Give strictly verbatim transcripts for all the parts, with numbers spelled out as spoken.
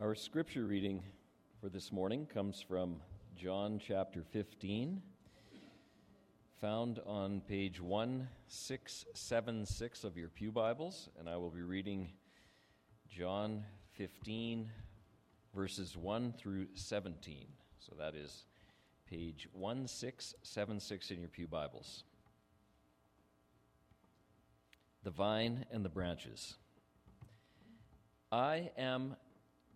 Our scripture reading for this morning comes from John chapter fifteen, found on page sixteen seventy-six of your Pew Bibles, and I will be reading John fifteen, verses one through seventeen. So that is page sixteen seventy-six in your Pew Bibles. The vine and the branches. I am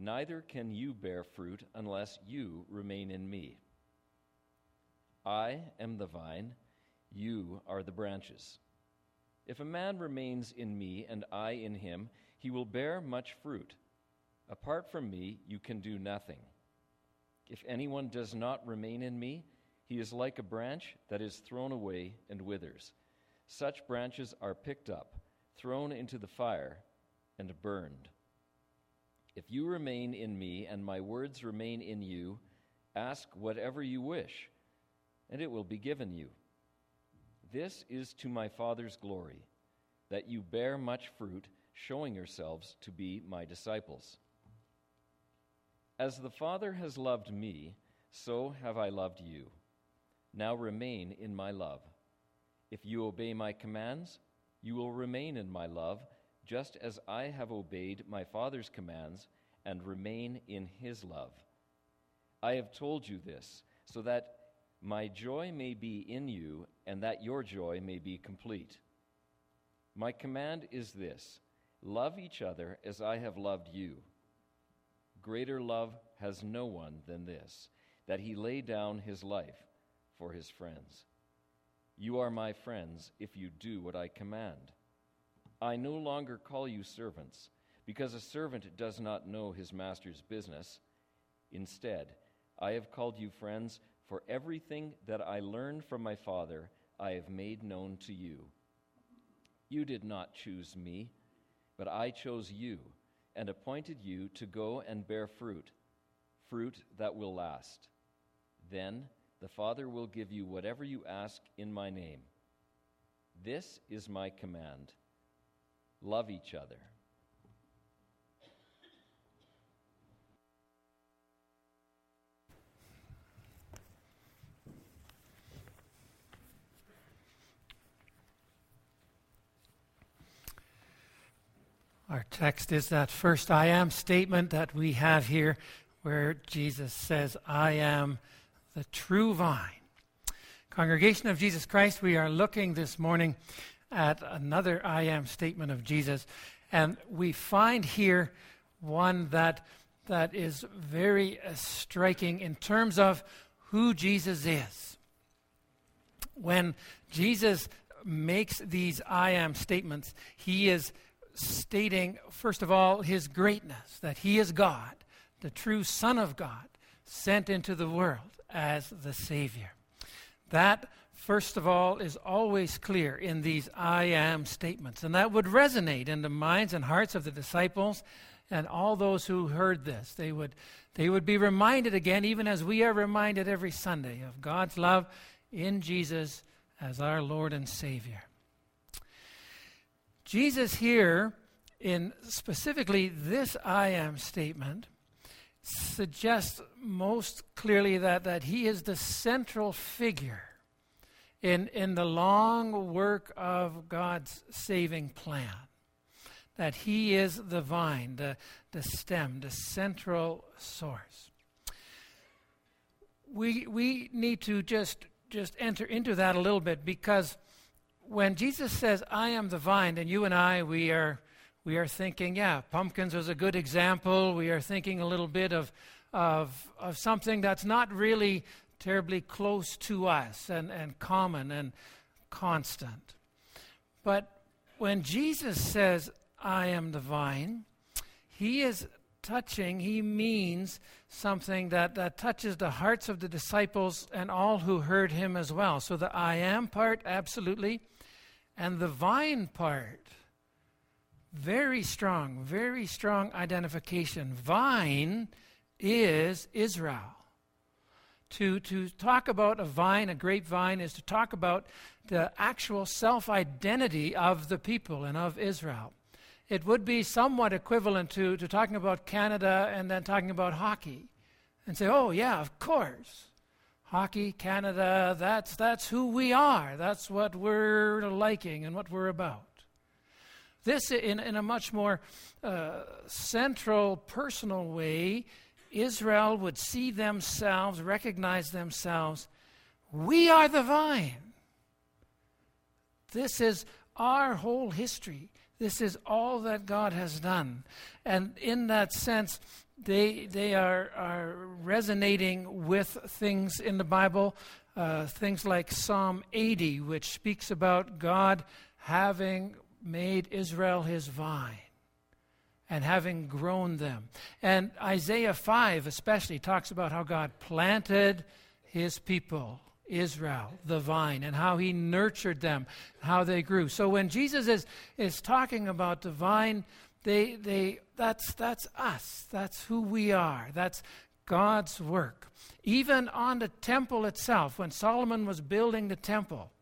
Neither can you bear fruit unless you remain in me. I am the vine, you are the branches. If a man remains in me and I in him, he will bear much fruit. Apart from me, you can do nothing. If anyone does not remain in me, he is like a branch that is thrown away and withers. Such branches are picked up, thrown into the fire, and burned. If you remain in me and my words remain in you, ask whatever you wish, and it will be given you. This is to my Father's glory, that you bear much fruit, showing yourselves to be my disciples. As the Father has loved me, so have I loved you. Now remain in my love. If you obey my commands, you will remain in my love, just as I have obeyed my Father's commands and remain in his love. I have told you this, so that my joy may be in you and that your joy may be complete. My command is this: love each other as I have loved you. Greater love has no one than this, that he lay down his life for his friends. You are my friends if you do what I command. I no longer call you servants, because a servant does not know his master's business. Instead, I have called you friends, for everything that I learned from my Father I have made known to you. You did not choose me, but I chose you and appointed you to go and bear fruit, fruit that will last. Then the Father will give you whatever you ask in my name. This is my command: love each other. Our text is that first I am statement that we have here, where Jesus says, I am the true vine. Congregation of Jesus Christ, we are looking this morning at another I am statement of Jesus, and we find here one that that is very uh, striking in terms of who Jesus is. When Jesus makes these I am statements, he is stating, first of all, his greatness, that he is God, the true Son of God, sent into the world as the Savior. That, first of all, is always clear in these I am statements, and that would resonate in the minds and hearts of the disciples and all those who heard this. They would, they would be reminded again, even as we are reminded every Sunday, of God's love in Jesus as our Lord and Savior. Jesus here, in specifically this I am statement, suggests most clearly that, that he is the central figure in, in the long work of God's saving plan, that he is the vine, the, the stem, the central source. We we need to just, just enter into that a little bit, because when Jesus says, I am the vine, and you and I, we are We are thinking, yeah, pumpkins was a good example. We are thinking a little bit of, of, of something that's not really terribly close to us and, and common and constant. But when Jesus says, I am the vine, he is touching, he means something that, that touches the hearts of the disciples and all who heard him as well. So the I am part, absolutely, and the vine part, very strong, very strong identification. Vine is Israel. To, to talk about a vine, a grapevine, is to talk about the actual self-identity of the people and of Israel. It would be somewhat equivalent to, to talking about Canada and then talking about hockey and say, oh yeah, of course. Hockey, Canada, that's that's who we are. That's what we're liking and what we're about. This, in, in a much more uh, central, personal way, Israel would see themselves, recognize themselves. We are the vine. This is our whole history. This is all that God has done. And in that sense, they they are, are resonating with things in the Bible, uh, things like Psalm eighty, which speaks about God having made Israel his vine and having grown them. And Isaiah five especially talks about how God planted his people, Israel, the vine, and how he nurtured them, how they grew. So when Jesus is is talking about the vine, they they that's that's us. That's who we are. That's God's work. Even on the temple itself, when Solomon was building the temple,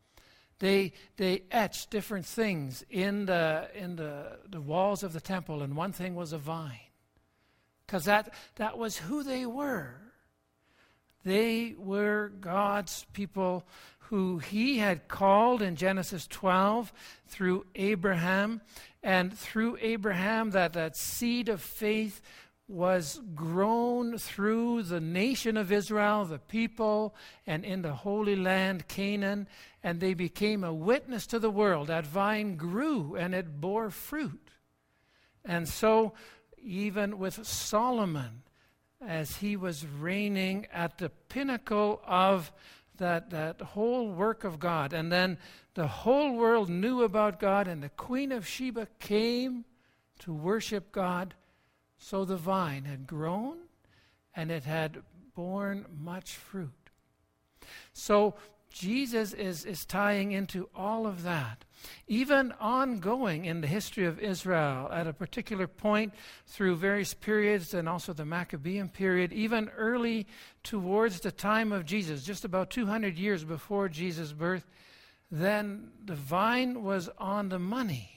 they they etched different things in the in the, the walls of the temple, and one thing was a vine. Because that, that was who they were. They were God's people who he had called in Genesis twelve through Abraham. And through Abraham, that, that seed of faith was grown through the nation of Israel, the people, and in the Holy Land, Canaan. And they became a witness to the world. That vine grew and it bore fruit. And so, even with Solomon, as he was reigning at the pinnacle of that, that whole work of God. And then the whole world knew about God, and the Queen of Sheba came to worship God. So the vine had grown, and it had borne much fruit. So Jesus is, is tying into all of that. Even ongoing in the history of Israel, at a particular point through various periods and also the Maccabean period, even early towards the time of Jesus, just about two hundred years before Jesus' birth, then the vine was on the money.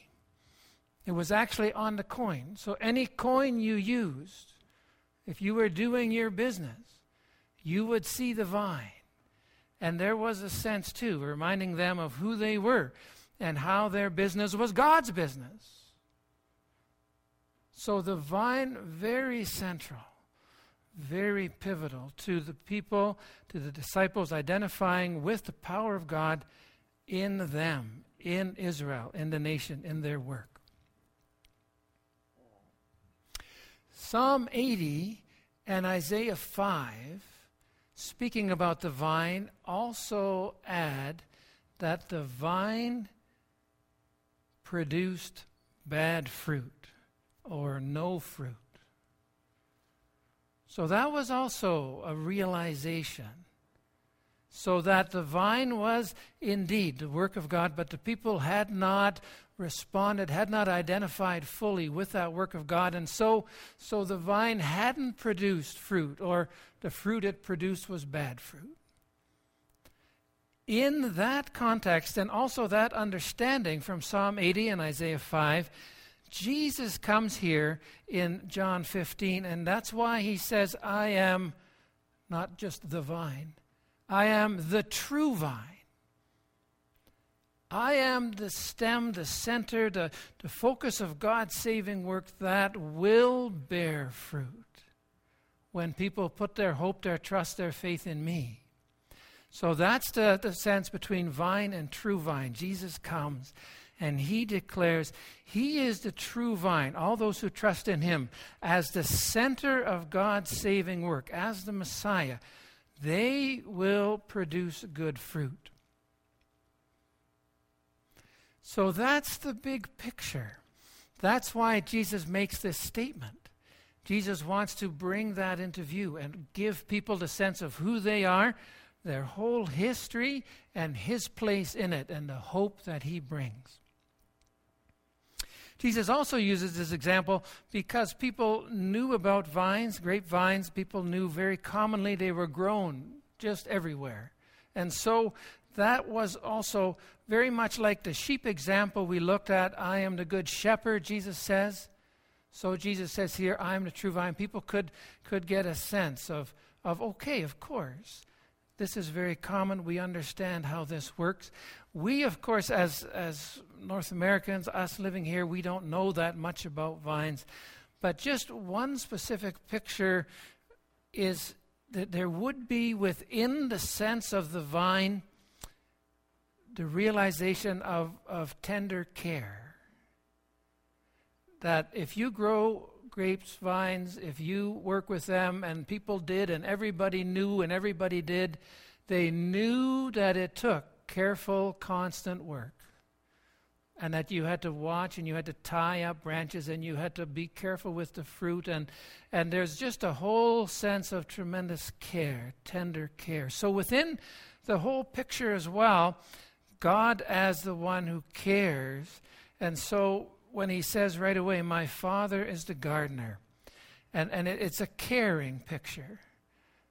It was actually on the coin. So any coin you used, if you were doing your business, you would see the vine. And there was a sense too, reminding them of who they were and how their business was God's business. So the vine, very central, very pivotal to the people, to the disciples, identifying with the power of God in them, in Israel, in the nation, in their work. Psalm eighty and Isaiah five, speaking about the vine, also add that the vine produced bad fruit or no fruit. So that was also a realization. So that the vine was indeed the work of God, but the people had not responded, had not identified fully with that work of God. And so, so the vine hadn't produced fruit, or the fruit it produced was bad fruit. In that context, and also that understanding from Psalm eighty and Isaiah five, Jesus comes here in John fifteen, and that's why he says, I am not just the vine, I am the true vine. I am the stem, the center, the, the focus of God's saving work that will bear fruit when people put their hope, their trust, their faith in me. So that's the, the sense between vine and true vine. Jesus comes and he declares he is the true vine, all those who trust in him, as the center of God's saving work, as the Messiah. They will produce good fruit. So that's the big picture. That's why Jesus makes this statement. Jesus wants to bring that into view and give people a sense of who they are, their whole history, and his place in it, and the hope that he brings. Jesus also uses this example because people knew about vines, grapevines. People knew very commonly they were grown just everywhere. And so that was also very much like the sheep example we looked at. I am the good shepherd, Jesus says. So Jesus says here, I am the true vine. People could could get a sense of, of okay, of course. This is very common. We understand how this works. We, of course, as as North Americans, us living here, we don't know that much about vines. But just one specific picture is that there would be within the sense of the vine the realization of, of tender care. That if you grow grapes, vines, if you work with them, and people did, and everybody knew, and everybody did, they knew that it took careful, constant work, and that you had to watch, and you had to tie up branches, and you had to be careful with the fruit, and and there's just a whole sense of tremendous care, tender care. So within the whole picture as well, God as the one who cares, and so when he says right away, my Father is the gardener. And and it, it's a caring picture.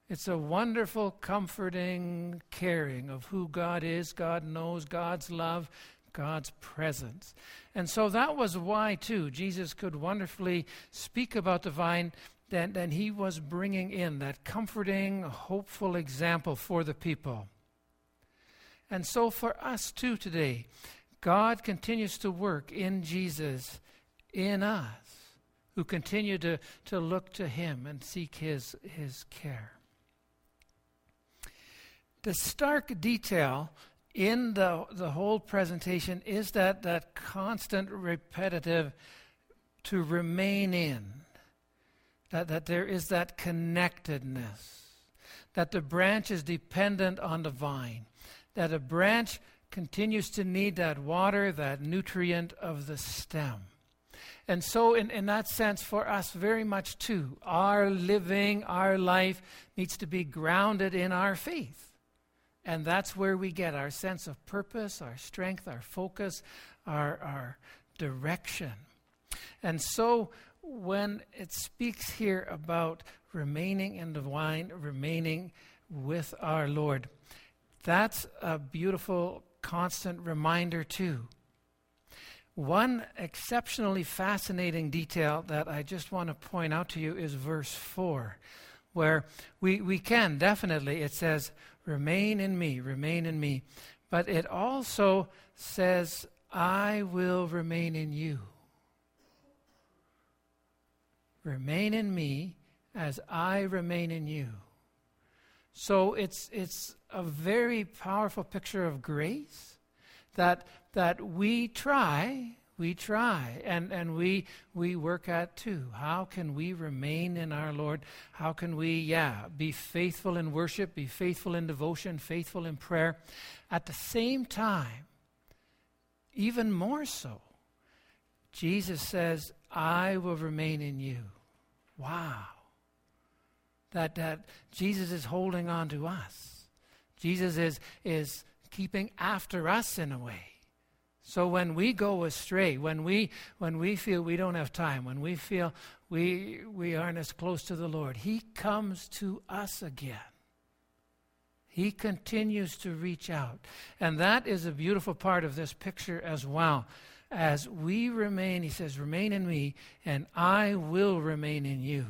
It's a wonderful, comforting caring of who God is, God knows, God's love, God's presence. And so that was why, too, Jesus could wonderfully speak about the vine, then, then he was bringing in that comforting, hopeful example for the people. And so for us, too, today, God continues to work in Jesus, in us, who continue to, to look to him and seek his, his care. The stark detail in the, the whole presentation is that, that constant repetitive to remain in, that, that there is that connectedness, that the branch is dependent on the vine, that a branch continues to need that water, that nutrient of the stem. And so in, in that sense, for us very much too, our living, our life needs to be grounded in our faith. And that's where we get our sense of purpose, our strength, our focus, our, our direction. And so when it speaks here about remaining in the vine, remaining with our Lord, that's a beautiful constant reminder too. One exceptionally fascinating detail that I just want to point out to you is verse four, where we, we can definitely, it says, remain in me, remain in me. But it also says, I will remain in you. Remain in me as I remain in you. So it's it's a very powerful picture of grace that that we try, we try, and, and we we work at too. How can we remain in our Lord? How can we, yeah, be faithful in worship, be faithful in devotion, faithful in prayer? At the same time, even more so, Jesus says, I will remain in you. Wow. That that Jesus is holding on to us. Jesus is, is keeping after us in a way. So when we go astray, when we when we feel we don't have time, when we feel we we aren't as close to the Lord, he comes to us again. He continues to reach out. And that is a beautiful part of this picture as well. As we remain, he says, remain in me, and I will remain in you.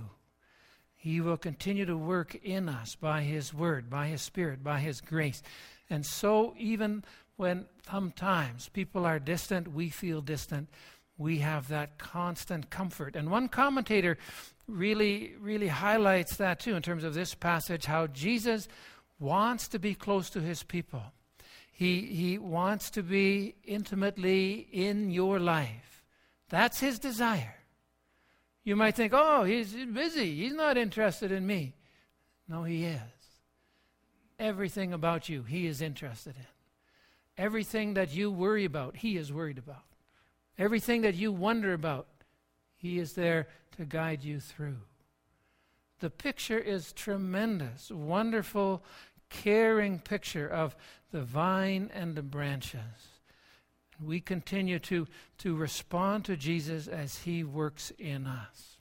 He will continue to work in us by his word, by his spirit, by his grace. And so even when sometimes people are distant, we feel distant, we have that constant comfort. And one commentator really, really highlights that too in terms of this passage, how Jesus wants to be close to his people. He, he wants to be intimately in your life. That's his desire. You might think, oh, he's busy. He's not interested in me. No, he is. Everything about you, he is interested in. Everything that you worry about, he is worried about. Everything that you wonder about, He is there to guide you through. The picture is tremendous, wonderful, caring picture of the vine and the branches. We continue to, to respond to Jesus as he works in us.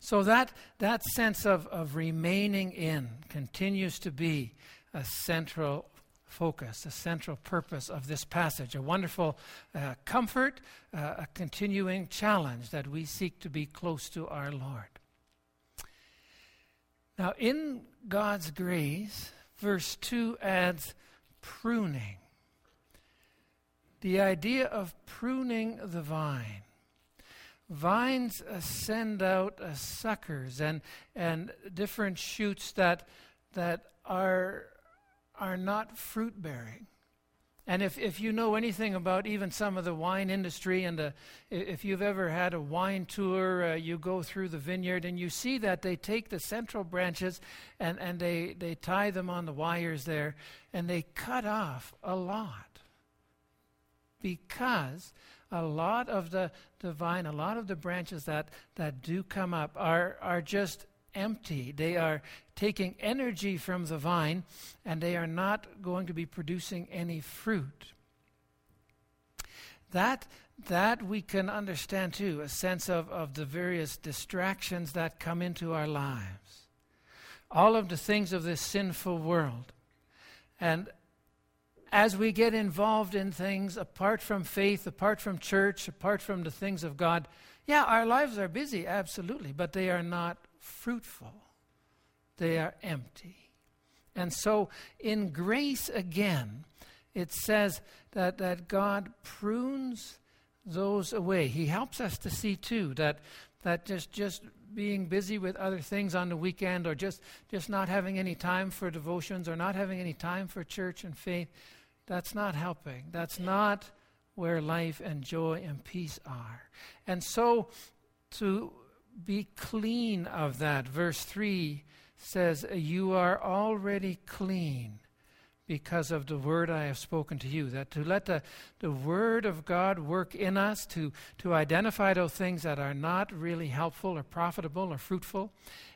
So that, that sense of, of remaining in continues to be a central focus, a central purpose of this passage, a wonderful uh, comfort, uh, a continuing challenge that we seek to be close to our Lord. Now, in God's grace, verse two adds pruning. The idea of pruning the vine. Vines uh, send out uh, suckers and and different shoots that that are are not fruit bearing. And if, if you know anything about even some of the wine industry, and the, if you've ever had a wine tour, uh, you go through the vineyard and you see that they take the central branches and, and they, they tie them on the wires there and they cut off a lot. Because a lot of the, the vine, a lot of the branches that, that do come up are, are just empty. They are taking energy from the vine, and they are not going to be producing any fruit. That that we can understand too, a sense of, of the various distractions that come into our lives. All of the things of this sinful world. And as we get involved in things apart from faith, apart from church, apart from the things of God, yeah, our lives are busy, absolutely, but they are not fruitful. They are empty. And so in grace again, it says that, that God prunes those away. He helps us to see too that that just, just being busy with other things on the weekend or just, just not having any time for devotions or not having any time for church and faith, that's not helping. That's not where life and joy and peace are. And so to be clean of that. Verse three says, you are already clean because of the word I have spoken to you. That to let the, the word of God work in us, to, to identify those things that are not really helpful or profitable or fruitful,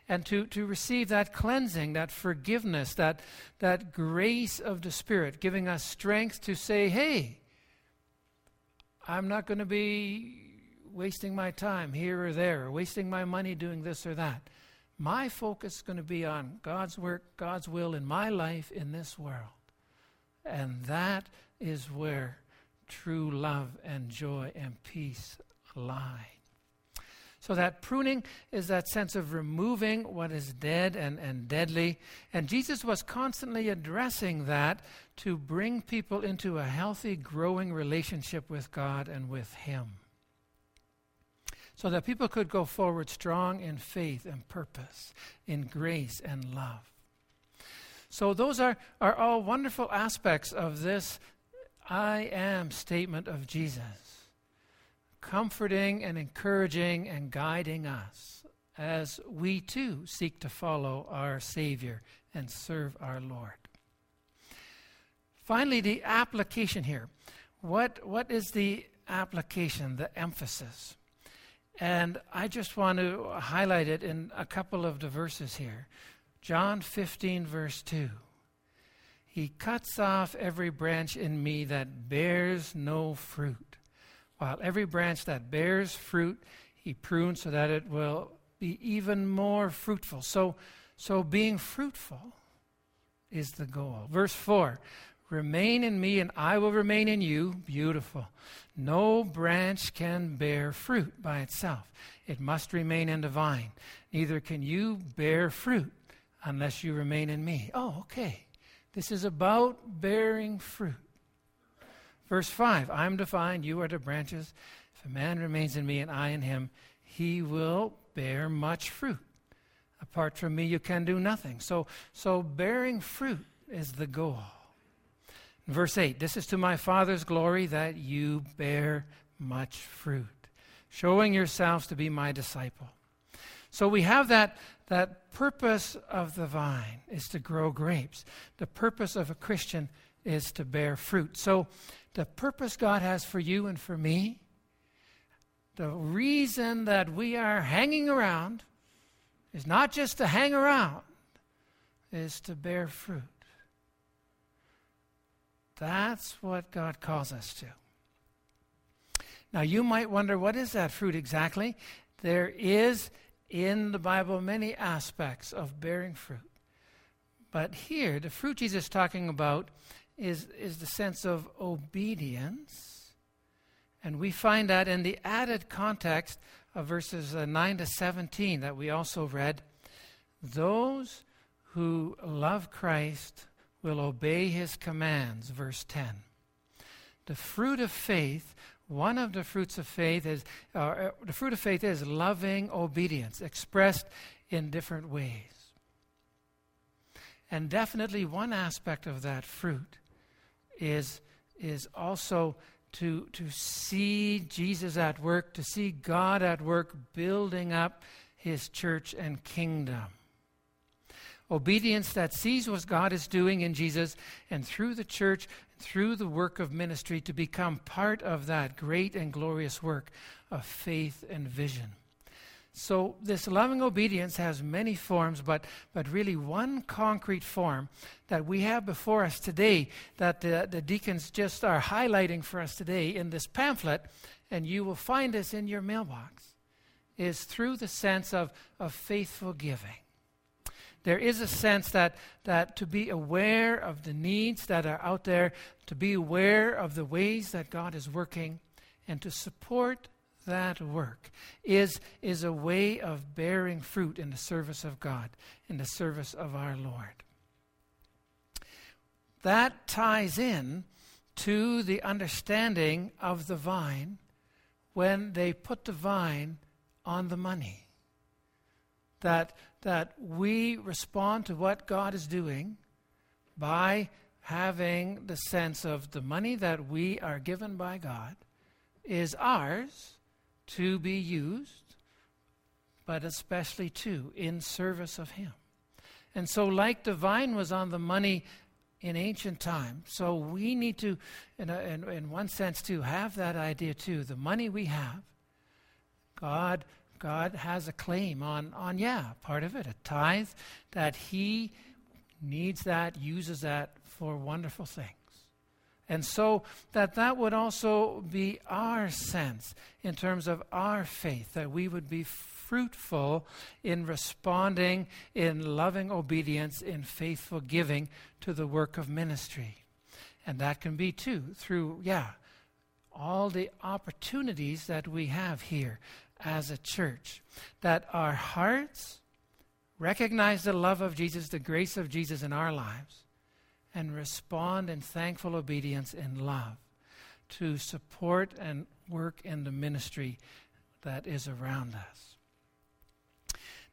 and to, to receive that cleansing, that forgiveness, that, that grace of the Spirit, giving us strength to say, hey, I'm not going to be wasting my time here or there, or wasting my money doing this or that. My focus is going to be on God's work, God's will in my life, in this world. And that is where true love and joy and peace lie. So that pruning is that sense of removing what is dead and, and deadly. And Jesus was constantly addressing that to bring people into a healthy, growing relationship with God and with Him. So that people could go forward strong in faith and purpose, in grace and love. So those are, are all wonderful aspects of this I am statement of Jesus, comforting and encouraging and guiding us as we too seek to follow our Savior and serve our Lord. Finally, the application here. What, what is the application, the emphasis? And I just want to highlight it in a couple of the verses here. John fifteen, verse two. He cuts off every branch in me that bears no fruit, while every branch that bears fruit, he prunes so that it will be even more fruitful. So, so being fruitful is the goal. Verse four. Remain in me and I will remain in you. Beautiful. No branch can bear fruit by itself. It must remain in the vine. Neither can you bear fruit unless you remain in me. Oh, okay. This is about bearing fruit. Verse five, I'm the vine, you are the branches. If a man remains in me and I in him, he will bear much fruit. Apart from me, you can do nothing. So, so bearing fruit is the goal. Verse eight, this is to my Father's glory that you bear much fruit, showing yourselves to be my disciple. So we have that, that purpose of the vine is to grow grapes. The purpose of a Christian is to bear fruit. So the purpose God has for you and for me, the reason that we are hanging around is not just to hang around, is to bear fruit. That's what God calls us to. Now, you might wonder, what is that fruit exactly? There is in the Bible many aspects of bearing fruit. But here, the fruit Jesus is talking about is, is the sense of obedience. And we find that in the added context of verses nine to seventeen that we also read. Those who love Christ will obey his commands, verse ten. The fruit of faith, one of the fruits of faith is, uh, the fruit of faith is loving obedience, expressed in different ways. And definitely one aspect of that fruit is, is also to, to see Jesus at work, to see God at work building up his church and kingdom. Obedience that sees what God is doing in Jesus and through the church, through the work of ministry, to become part of that great and glorious work of faith and vision. So this loving obedience has many forms, but but really one concrete form that we have before us today that the, the deacons just are highlighting for us today in this pamphlet, and you will find this in your mailbox, is through the sense of, of faithful giving. There is a sense that, that to be aware of the needs that are out there, to be aware of the ways that God is working, and to support that work is, is a way of bearing fruit in the service of God, in the service of our Lord. That ties in to the understanding of the vine when they put the vine on the money. That, that we respond to what God is doing by having the sense of the money that we are given by God is ours to be used, but especially too in service of him. And so like the vine was on the money in ancient time, so we need to, in, a, in, in one sense, to have that idea too. The money we have, God God has a claim on, on, yeah, part of it, a tithe, that he needs that, uses that for wonderful things. And so that that would also be our sense in terms of our faith, that we would be fruitful in responding in loving obedience, in faithful giving to the work of ministry. And that can be too through, yeah, all the opportunities that we have here as a church, that our hearts recognize the love of Jesus, the grace of Jesus in our lives, and respond in thankful obedience and love to support and work in the ministry that is around us.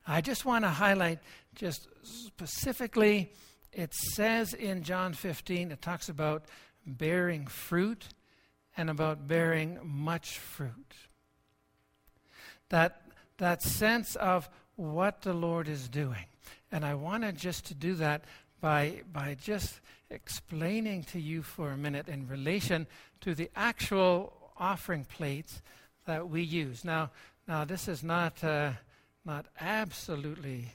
I just want to highlight just specifically, it says in John fifteen, it talks about bearing fruit and about bearing much fruit. That that sense of what the Lord is doing. And I wanted just to do that by by just explaining to you for a minute in relation to the actual offering plates that we use. Now, now this is not uh, not absolutely,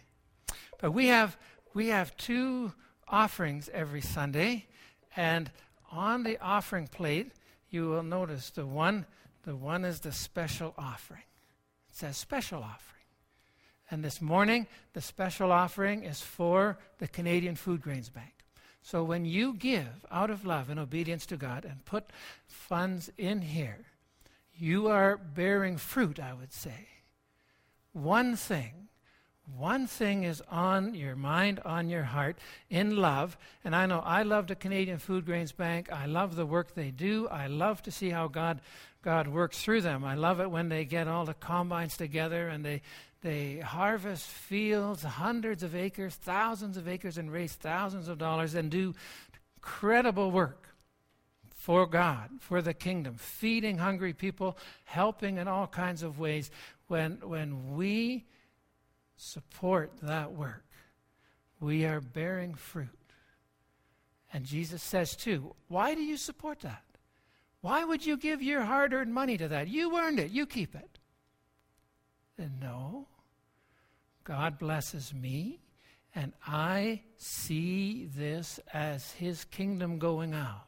but we have we have two offerings every Sunday, and on the offering plate you will notice the one the one is the special offering. It says special offering. And this morning, the special offering is for the Canadian Foodgrains Bank. So when you give out of love and obedience to God and put funds in here, you are bearing fruit, I would say. One thing, one thing is on your mind, on your heart, in love. And I know I love the Canadian Foodgrains Bank. I love the work they do. I love to see how God God works through them. I love it when they get all the combines together and they they harvest fields, hundreds of acres, thousands of acres, and raise thousands of dollars and do incredible work for God, for the kingdom, feeding hungry people, helping in all kinds of ways. When when we support that work, we are bearing fruit. And Jesus says too, why do you support that? Why would you give your hard-earned money to that? You earned it. You keep it. And no, God blesses me, and I see this as his kingdom going out.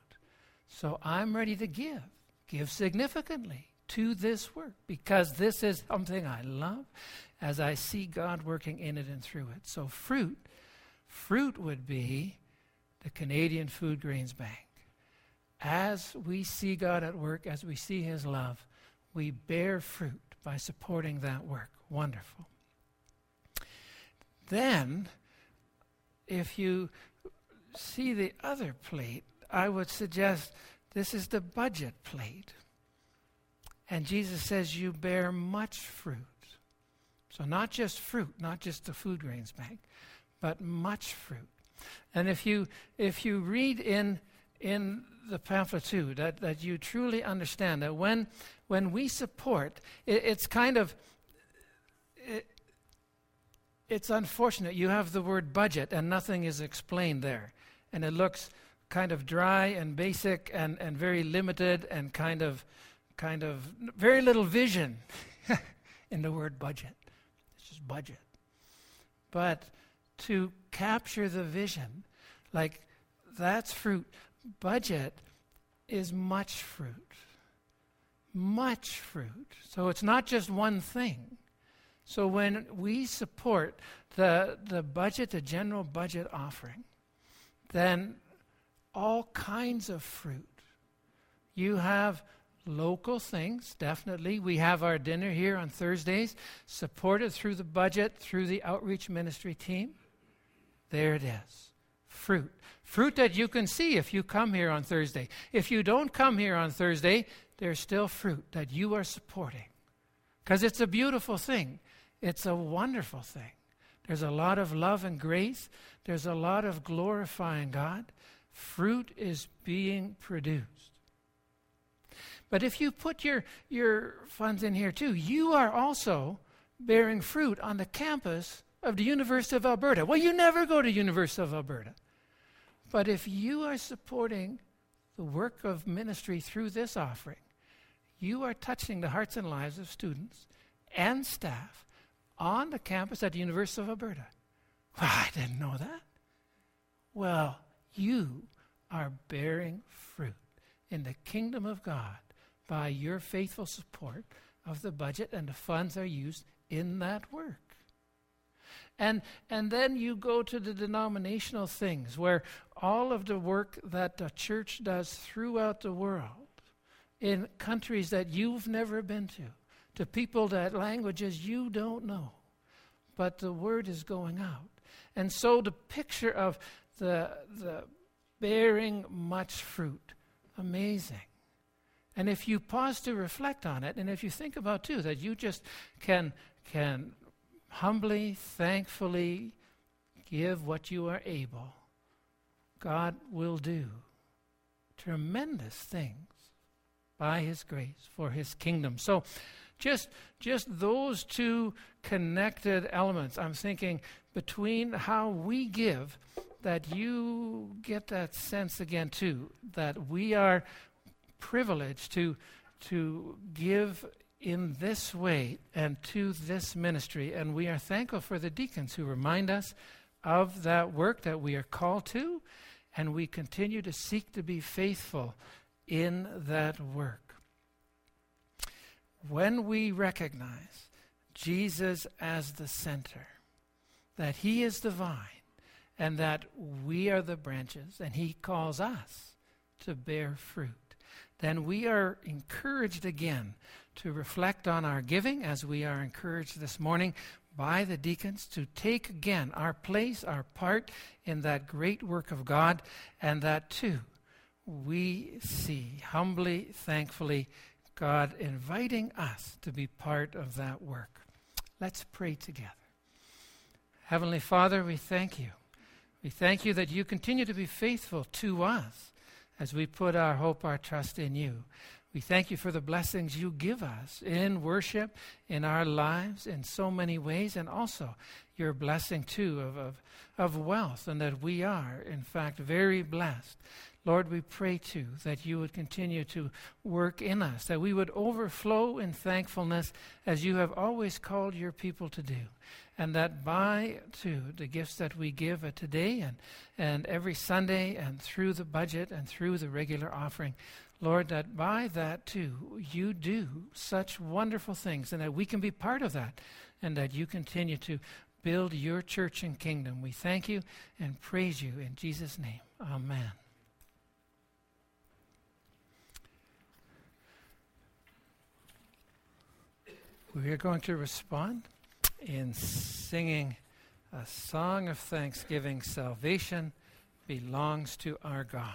So I'm ready to give, give significantly to this work, because this is something I love as I see God working in it and through it. So fruit, fruit would be the Canadian Foodgrains Bank. As we see God at work, as we see his love, we bear fruit by supporting that work. Wonderful. Then, if you see the other plate, I would suggest this is the budget plate. And Jesus says you bear much fruit. So not just fruit, not just the food grains bank, but much fruit. And if you if you read in in the pamphlet too, that, that you truly understand that when when we support, it, it's kind of, it, it's unfortunate. You have the word budget and nothing is explained there. And it looks kind of dry and basic and, and very limited and kind of, kind of very little vision in the word budget. It's just budget. But to capture the vision, like that's fruit. Budget is much fruit, much fruit. So it's not just one thing. So when we support the the budget, the general budget offering, then all kinds of fruit. You have local things, definitely. We have our dinner here on Thursdays, supported through the budget, through the outreach ministry team. There it is. Fruit. Fruit that you can see if you come here on Thursday. If you don't come here on Thursday, there's still fruit that you are supporting. Because it's a beautiful thing. It's a wonderful thing. There's a lot of love and grace. There's a lot of glorifying God. Fruit is being produced. But if you put your, your funds in here too, you are also bearing fruit on the campus of the University of Alberta. Well, you never go to University of Alberta. But if you are supporting the work of ministry through this offering, you are touching the hearts and lives of students and staff on the campus at the University of Alberta. Well, I didn't know that. Well, you are bearing fruit in the kingdom of God by your faithful support of the budget, and the funds are used in that work. And and then you go to the denominational things, where all of the work that the church does throughout the world, in countries that you've never been to, to people that languages you don't know, but the word is going out. And so the picture of the the bearing much fruit, amazing. And if you pause to reflect on it, and if you think about too, that you just can can humbly, thankfully give what you are able, God will do tremendous things by his grace for his kingdom. So just just those two connected elements, I'm thinking, between how we give, that you get that sense again too, that we are privileged to to give in this way and to this ministry. And we are thankful for the deacons who remind us of that work that we are called to, and we continue to seek to be faithful in that work. When we recognize Jesus as the center, that he is the vine and that we are the branches, and he calls us to bear fruit, then we are encouraged again to reflect on our giving, as we are encouraged this morning by the deacons, to take again our place, our part in that great work of God, and that too we see humbly, thankfully, God inviting us to be part of that work. Let's pray together. Heavenly Father, we thank you. We thank you that you continue to be faithful to us as we put our hope, our trust in you. We thank you for the blessings you give us in worship, in our lives, in so many ways, and also your blessing too of, of, of wealth, and that we are, in fact, very blessed. Lord, we pray too that you would continue to work in us, that we would overflow in thankfulness as you have always called your people to do, and that by too the gifts that we give at today and, and every Sunday and through the budget and through the regular offering, Lord, that by that too you do such wonderful things and that we can be part of that and that you continue to build your church and kingdom. We thank you and praise you in Jesus' name. Amen. We are going to respond in singing a song of thanksgiving. Salvation belongs to our God.